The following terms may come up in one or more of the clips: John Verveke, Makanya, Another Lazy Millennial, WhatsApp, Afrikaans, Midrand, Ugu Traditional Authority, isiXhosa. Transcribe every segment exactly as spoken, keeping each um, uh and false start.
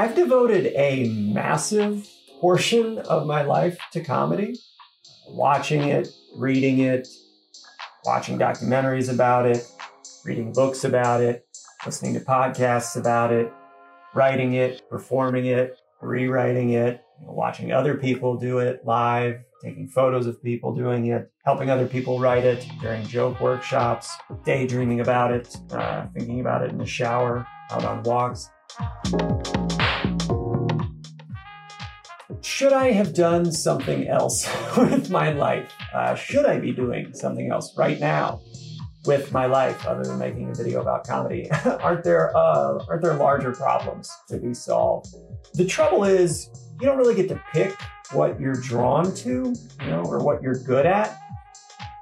I've devoted a massive portion of my life to comedy, watching it, reading it, watching documentaries about it, reading books about it, listening to podcasts about it, writing it, performing it, rewriting it, you know, watching other people do it live, taking photos of people doing it, helping other people write it during joke workshops, daydreaming about it, uh, thinking about it in the shower, out on walks. Should I have done something else with my life? Uh, should I be doing something else right now with my life other than making a video about comedy? aren't there uh, aren't there larger problems to be solved? The trouble is, you don't really get to pick what you're drawn to, you know, or what you're good at.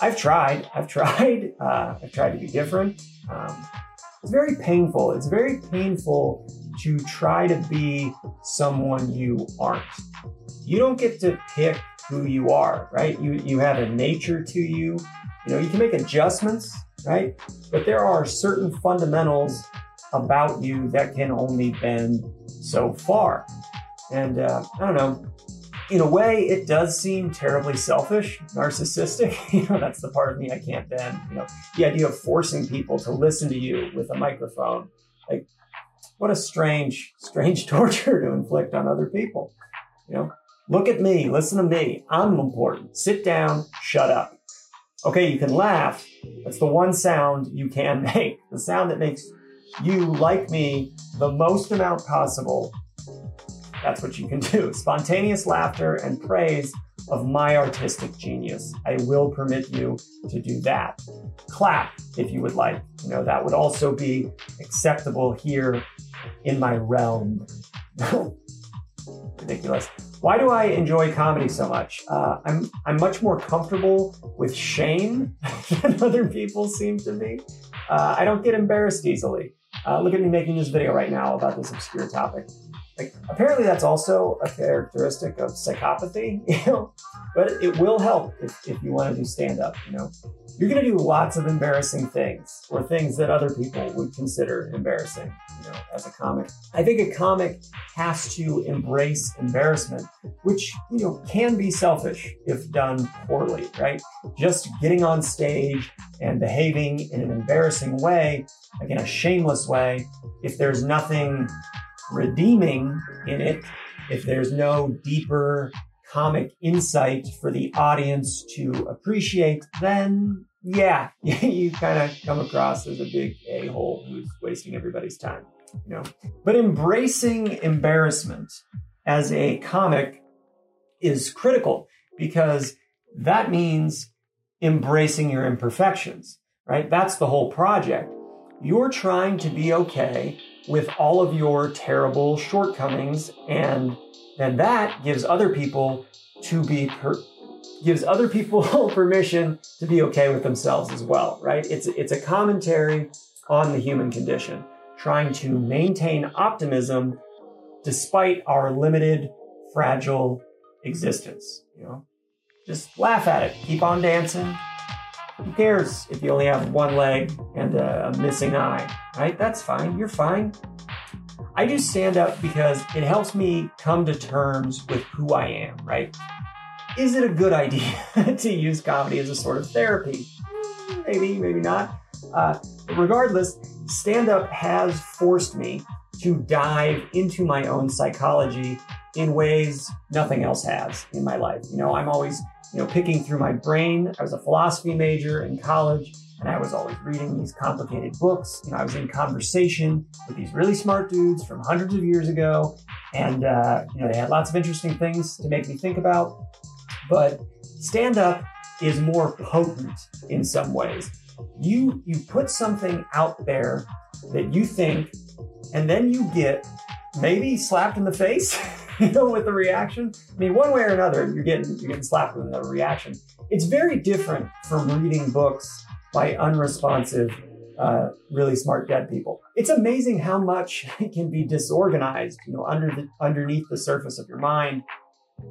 I've tried, I've tried, uh, I've tried to be different. Um, it's very painful. It's very painful to try to be someone you aren't. You don't get to pick who you are, right? You, you have a nature to you. You know, you can make adjustments, right? But there are certain fundamentals about you that can only bend so far. And uh, I don't know, in a way, it does seem terribly selfish, narcissistic. You know, that's the part of me I can't bend. You know, the idea of forcing people to listen to you with a microphone, like, what a strange, strange torture to inflict on other people. You know, look at me, listen to me, I'm important. Sit down, shut up. Okay, you can laugh. That's the one sound you can make. The sound that makes you like me the most amount possible. That's what you can do. Spontaneous laughter and praise of my artistic genius. I will permit you to do that. Clap if you would like. You know, that would also be acceptable here in my realm. Ridiculous. Why do I enjoy comedy so much? Uh, I'm, I'm much more comfortable with shame than other people seem to be. Uh, I don't get embarrassed easily. Uh, look at me making this video right now about this obscure topic. Like, apparently that's also a characteristic of psychopathy, you know, but it will help if, if you want to do stand-up, you know. You're going to do lots of embarrassing things or things that other people would consider embarrassing, you know, as a comic. I think a comic has to embrace embarrassment, which, you know, can be selfish if done poorly, right? Just getting on stage and behaving in an embarrassing way, like in a shameless way, if there's nothing redeeming in it, if there's no deeper comic insight for the audience to appreciate, then yeah, you kind of come across as a big a-hole who's wasting everybody's time, you know. But embracing embarrassment as a comic is critical because that means embracing your imperfections, right? That's the whole project. You're trying to be okay with all of your terrible shortcomings, and then that gives other people to be per gives other people permission to be okay with themselves as well, right? It's it's a commentary on the human condition, trying to maintain optimism despite our limited, fragile existence. You know, just laugh at it, keep on dancing. Who cares if you only have one leg and a missing eye, right? That's fine. You're fine. I do stand up because it helps me come to terms with who I am, right? Is it a good idea to use comedy as a sort of therapy? Maybe, maybe not. Uh, but regardless, stand-up has forced me to dive into my own psychology in ways nothing else has in my life. You know, I'm always, you know, picking through my brain. I was a philosophy major in college, and I was always reading these complicated books. You know, I was in conversation with these really smart dudes from hundreds of years ago, and uh, you know, they had lots of interesting things to make me think about. But stand-up is more potent in some ways. You you put something out there that you think, and then you get maybe slapped in the face. You know, with the reaction. I mean, one way or another, you're getting you're getting slapped with another reaction. It's very different from reading books by unresponsive, uh, really smart dead people. It's amazing how much can be disorganized, you know, under the underneath the surface of your mind,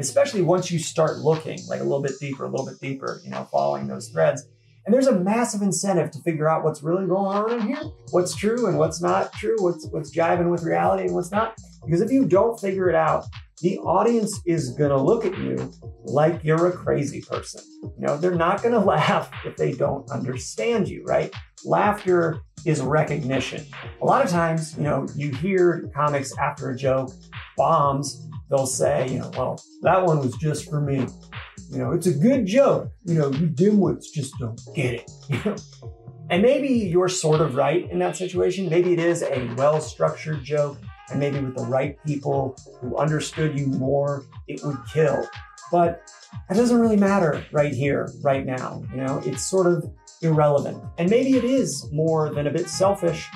especially once you start looking like a little bit deeper, a little bit deeper, you know, following those threads. And there's a massive incentive to figure out what's really going on in here, what's true and what's not true, what's what's jiving with reality and what's not. Because if you don't figure it out, the audience is gonna look at you like you're a crazy person. You know, they're not gonna laugh if they don't understand you, right? Laughter is recognition. A lot of times, you know, you hear comics after a joke bombs, they'll say, you know, well, that one was just for me. You know, it's a good joke. You know, you dimwits just don't get it. You know? And maybe you're sort of right in that situation. Maybe it is a well-structured joke, and maybe with the right people who understood you more, it would kill. But that doesn't really matter right here, right now. You know, it's sort of irrelevant. And maybe it is more than a bit selfish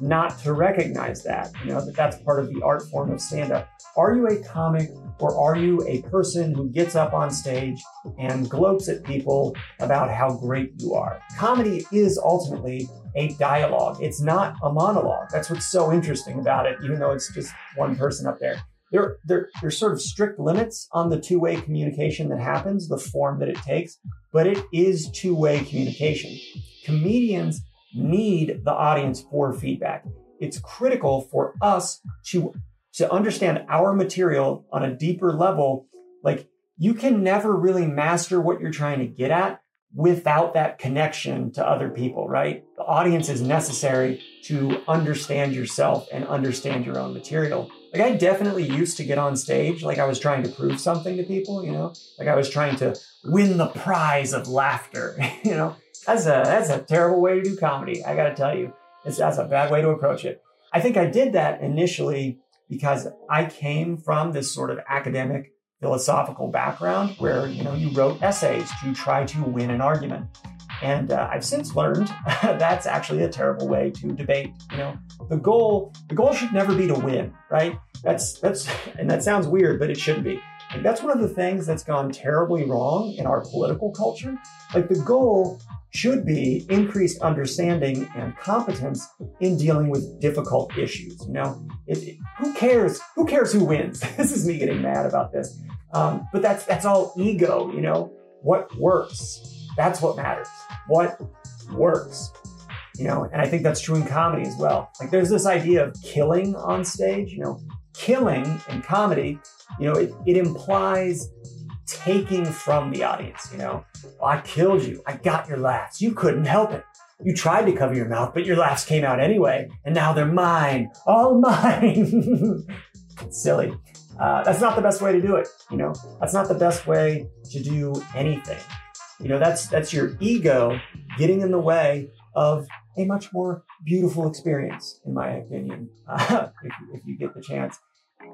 not to recognize that, you know, that that's part of the art form of stand-up. Are you a comic, or are you a person who gets up on stage and gloats at people about how great you are? Comedy is ultimately a dialogue. It's not a monologue. That's what's so interesting about it, even though it's just one person up there. There, there, there's sort of strict limits on the two-way communication that happens, the form that it takes, but it is two-way communication. Comedians need the audience for feedback. It's critical for us to, to understand our material on a deeper level. Like, you can never really master what you're trying to get at without that connection to other people, right? The audience is necessary to understand yourself and understand your own material. Like, I definitely used to get on stage like I was trying to prove something to people, you know? Like I was trying to win the prize of laughter, you know? That's a, that's a terrible way to do comedy, I gotta tell you. It's, that's a bad way to approach it. I think I did that initially because I came from this sort of academic philosophical background where, you know, you wrote essays to try to win an argument. And uh, I've since learned that's actually a terrible way to debate. You know, the goal, the goal should never be to win, right? That's, that's, and that sounds weird, but it shouldn't be. Like, that's one of the things that's gone terribly wrong in our political culture. Like, the goal should be increased understanding and competence in dealing with difficult issues. You know, it, it, who cares? Who cares who wins? This is me getting mad about this. Um, but that's, that's all ego, you know, what works. That's what matters. What works, you know? And I think that's true in comedy as well. Like, there's this idea of killing on stage, you know, killing in comedy, you know, it, it implies taking from the audience, you know? Well, I killed you. I got your laughs. You couldn't help it. You tried to cover your mouth, but your laughs came out anyway. And now they're mine, all mine. It's silly. Uh, that's not the best way to do it, you know? That's not the best way to do anything. You know, that's, that's your ego getting in the way of a much more beautiful experience, in my opinion, uh, if, if you get the chance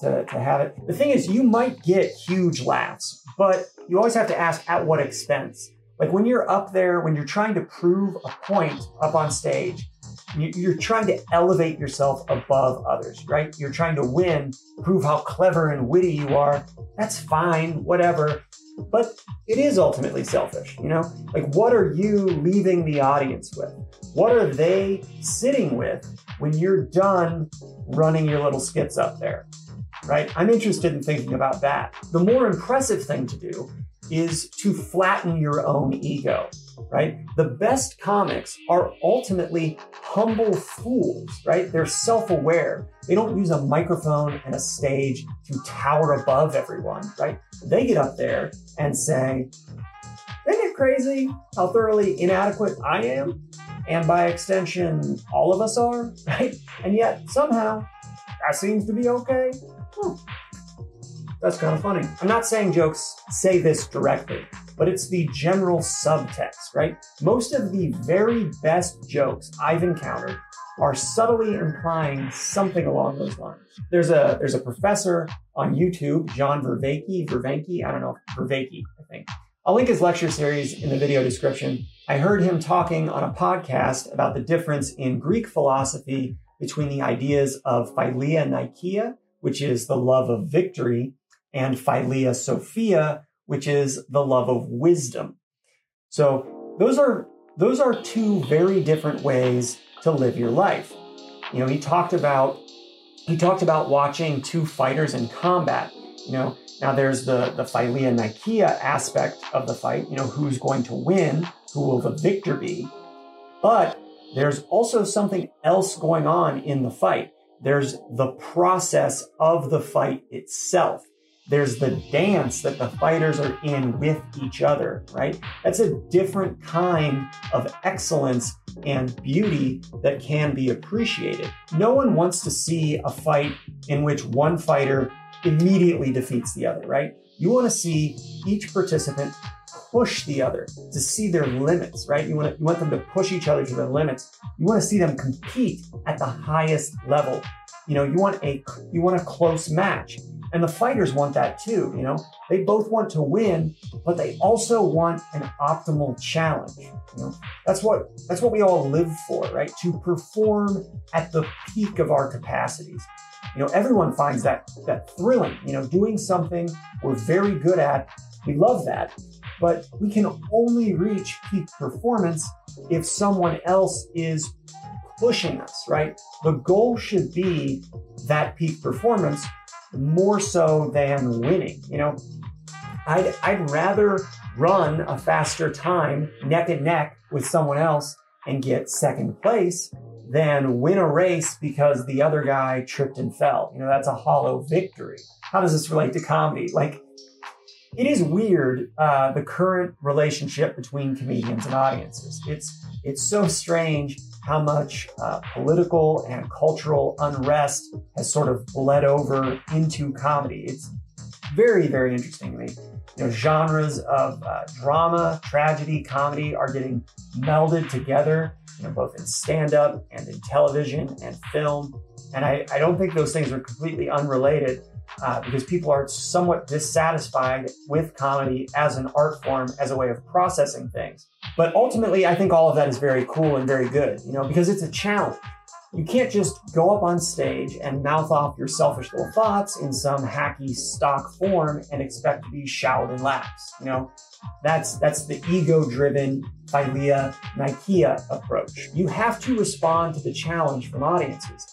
to, to have it. The thing is, you might get huge laughs, but you always have to ask at what expense. Like, when you're up there, when you're trying to prove a point up on stage, you're trying to elevate yourself above others, right? You're trying to win, prove how clever and witty you are. That's fine, whatever. But it is ultimately selfish, you know? Like, what are you leaving the audience with? What are they sitting with when you're done running your little skits up there, right? I'm interested in thinking about that. The more impressive thing to do is to flatten your own ego, right? The best comics are ultimately humble fools, right? They're self-aware. They don't use a microphone and a stage to tower above everyone, right? They get up there and say, isn't it crazy how thoroughly inadequate I am? And by extension, all of us are, right? And yet somehow that seems to be okay. Hmm. That's kind of funny. I'm not saying jokes say this directly, but it's the general subtext, right? Most of the very best jokes I've encountered are subtly implying something along those lines. There's a there's a professor on YouTube, John Verveke, Verveke, I don't know, Verveke, I think. I'll link his lecture series in the video description. I heard him talking on a podcast about the difference in Greek philosophy between the ideas of philia nikeia, which is the love of victory, and philia sophia, which is the love of wisdom. So those are those are two very different ways to live your life. You know, he talked about he talked about watching two fighters in combat. You know, now there's the, the philia nikeia aspect of the fight, you know, who's going to win, who will the victor be. But there's also something else going on in the fight. There's the process of the fight itself. There's the dance that the fighters are in with each other, right? That's a different kind of excellence and beauty that can be appreciated. No one wants to see a fight in which one fighter immediately defeats the other, right? You want to see each participant push the other, to see their limits, right? You want to, you want them to push each other to their limits. You want to see them compete at the highest level. You know, you want a you want a close match. And the fighters want that too, you know? They both want to win, but they also want an optimal challenge, you know? That's what, that's what we all live for, right? To perform at the peak of our capacities. You know, everyone finds that, that thrilling, you know, doing something we're very good at. We love that, but we can only reach peak performance if someone else is pushing us, right? The goal should be that peak performance more so than winning. You know, I'd, I'd rather run a faster time neck and neck with someone else and get second place than win a race because the other guy tripped and fell. You know, that's a hollow victory. How does this relate to comedy? Like, it is weird, uh, the current relationship between comedians and audiences. It's, it's so strange how much uh, political and cultural unrest has sort of bled over into comedy. It's very, very interesting to me. You know, genres of uh, drama, tragedy, comedy are getting melded together, you know, both in stand-up and in television and film. And I, I don't think those things are completely unrelated, uh, because people are somewhat dissatisfied with comedy as an art form, as a way of processing things. But ultimately, I think all of that is very cool and very good, you know, because it's a challenge. You can't just go up on stage and mouth off your selfish little thoughts in some hacky stock form and expect to be showered in laughs. You know, that's that's the ego-driven Philea Nikea approach. You have to respond to the challenge from audiences.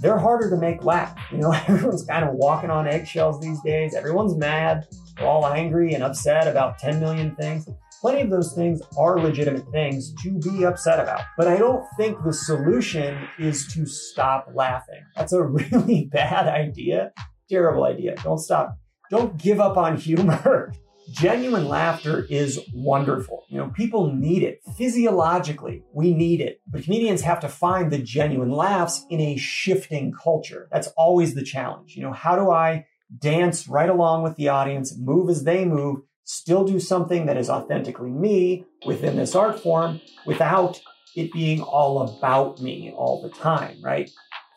They're harder to make laugh. You know, everyone's kind of walking on eggshells these days. Everyone's mad. We're all angry and upset about ten million things. Plenty of those things are legitimate things to be upset about. But I don't think the solution is to stop laughing. That's a really bad idea. Terrible idea. Don't stop. Don't give up on humor. Genuine laughter is wonderful. You know, people need it. Physiologically, we need it. But comedians have to find the genuine laughs in a shifting culture. That's always the challenge. You know, how do I dance right along with the audience, move as they move, still do something that is authentically me within this art form without it being all about me all the time, right?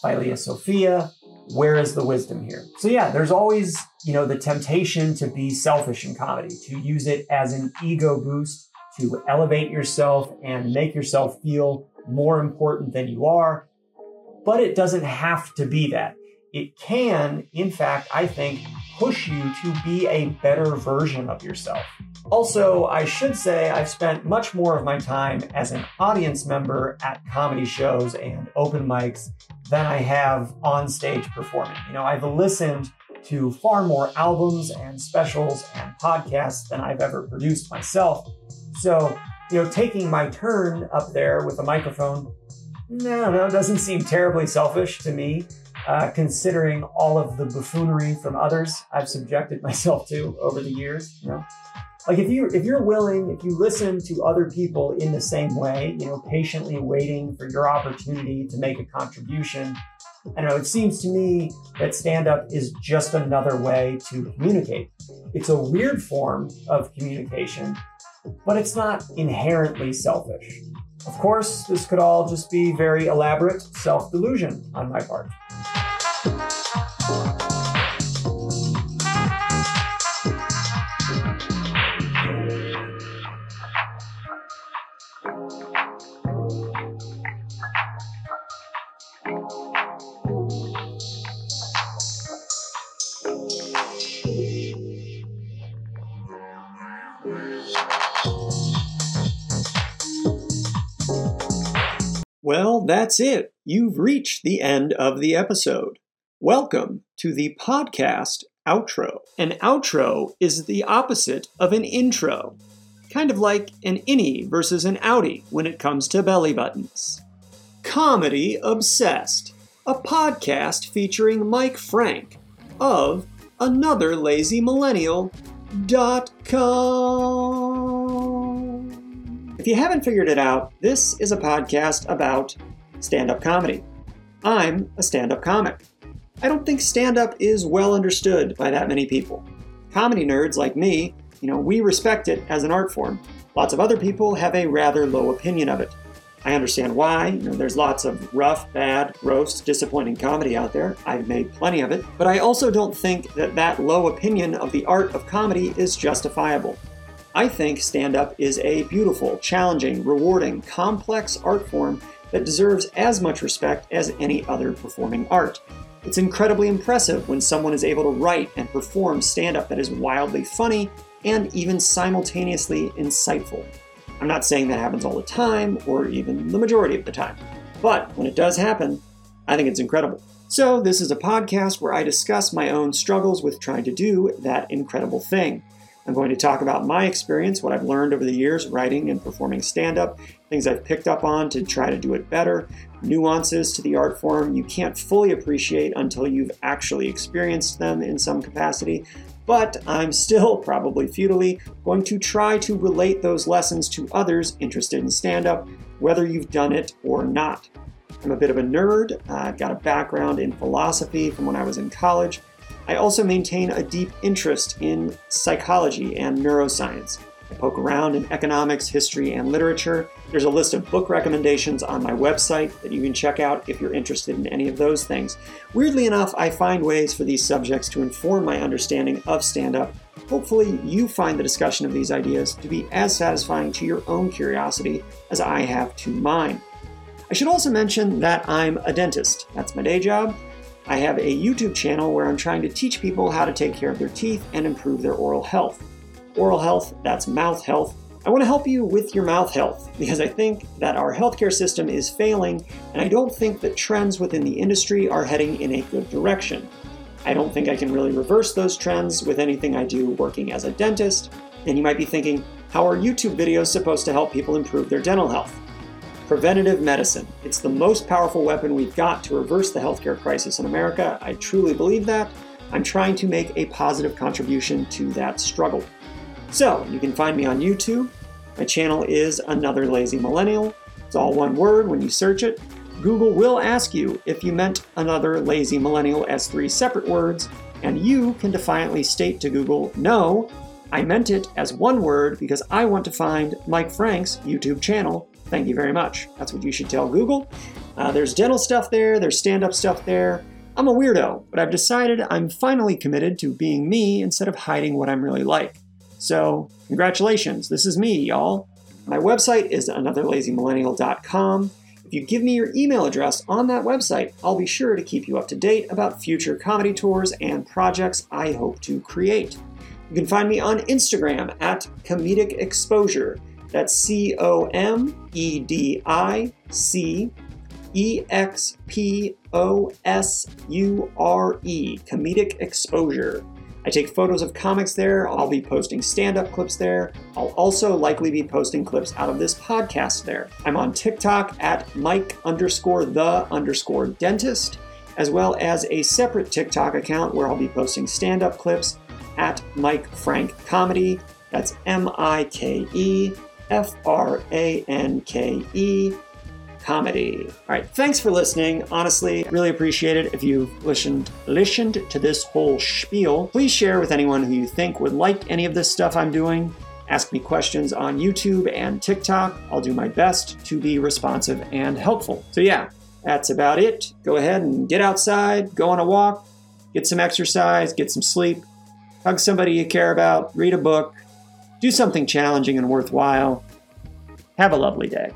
Philea Sophia, where is the wisdom here? So yeah, there's always, you know, the temptation to be selfish in comedy, to use it as an ego boost, to elevate yourself and make yourself feel more important than you are. But it doesn't have to be that. It can, in fact, I think, push you to be a better version of yourself. Also, I should say I've spent much more of my time as an audience member at comedy shows and open mics than I have on stage performing. You know, I've listened to far more albums and specials and podcasts than I've ever produced myself. So, you know, taking my turn up there with a microphone, no, no, doesn't seem terribly selfish to me. Uh, considering all of the buffoonery from others I've subjected myself to over the years, you know, like if you if you're willing, if you listen to other people in the same way, you know, patiently waiting for your opportunity to make a contribution, I don't know, it seems to me that stand-up is just another way to communicate. It's a weird form of communication, but it's not inherently selfish. Of course, this could all just be very elaborate self-delusion on my part. Well, that's it. You've reached the end of the episode. Welcome to the podcast outro. An outro is the opposite of an intro, kind of like an innie versus an outie when it comes to belly buttons. Comedy obsessed. a podcast featuring Mike Frank of another lazy millennial dot com. If you haven't figured it out, this is a podcast about stand-up comedy. I'm a stand-up comic. I don't think stand-up is well understood by that many people. Comedy nerds like me, you know, we respect it as an art form. Lots of other people have a rather low opinion of it. I understand why. You know, there's lots of rough, bad, roast, disappointing comedy out there. I've made plenty of it. But I also don't think that that low opinion of the art of comedy is justifiable. I think stand-up is a beautiful, challenging, rewarding, complex art form that deserves as much respect as any other performing art. It's incredibly impressive when someone is able to write and perform stand-up that is wildly funny and even simultaneously insightful. I'm not saying that happens all the time, or even the majority of the time. But when it does happen, I think it's incredible. So this is a podcast where I discuss my own struggles with trying to do that incredible thing. I'm going to talk about my experience, what I've learned over the years writing and performing stand-up, things I've picked up on to try to do it better, nuances to the art form you can't fully appreciate until you've actually experienced them in some capacity. But I'm still, probably futilely, going to try to relate those lessons to others interested in stand-up, whether you've done it or not. I'm a bit of a nerd. I've got a background in philosophy from when I was in college. I also maintain a deep interest in psychology and neuroscience. I poke around in economics, history, and literature. There's a list of book recommendations on my website that you can check out if you're interested in any of those things. Weirdly enough, I find ways for these subjects to inform my understanding of stand-up. Hopefully, you find the discussion of these ideas to be as satisfying to your own curiosity as I have to mine. I should also mention that I'm a dentist. That's my day job. I have a YouTube channel where I'm trying to teach people how to take care of their teeth and improve their oral health. Oral health, that's mouth health. I want to help you with your mouth health because I think that our healthcare system is failing, and I don't think that trends within the industry are heading in a good direction. I don't think I can really reverse those trends with anything I do working as a dentist. And you might be thinking, how are YouTube videos supposed to help people improve their dental health? Preventative medicine. It's the most powerful weapon we've got to reverse the healthcare crisis in America. I truly believe that. I'm trying to make a positive contribution to that struggle. So you can find me on YouTube. My channel is Another Lazy Millennial. It's all one word when you search it. Google will ask you if you meant Another Lazy Millennial as three separate words, and you can defiantly state to Google, no, I meant it as one word because I want to find Mike Frank's YouTube channel. Thank you very much. That's what you should tell Google. Uh, there's dental stuff there. There's stand-up stuff there. I'm a weirdo, but I've decided I'm finally committed to being me instead of hiding what I'm really like. So congratulations. This is me, y'all. My website is another lazy millennial dot com. If you give me your email address on that website, I'll be sure to keep you up to date about future comedy tours and projects I hope to create. You can find me on Instagram at Comedic Exposure. That's C O M E D I C E X P O S U R E, Comedic Exposure. I take photos of comics there. I'll be posting stand-up clips there. I'll also likely be posting clips out of this podcast there. I'm on TikTok at Mike underscore the underscore dentist, as well as a separate TikTok account where I'll be posting stand-up clips at Mike Frank Comedy. That's M I K E F R A N K E, comedy. All right, thanks for listening. Honestly, really appreciate it if you've listened listened to this whole spiel. Please share with anyone who you think would like any of this stuff I'm doing. Ask me questions on YouTube and TikTok. I'll do my best to be responsive and helpful. So yeah, that's about it. Go ahead and get outside, go on a walk, get some exercise, get some sleep, hug somebody you care about, read a book, do something challenging and worthwhile. Have a lovely day.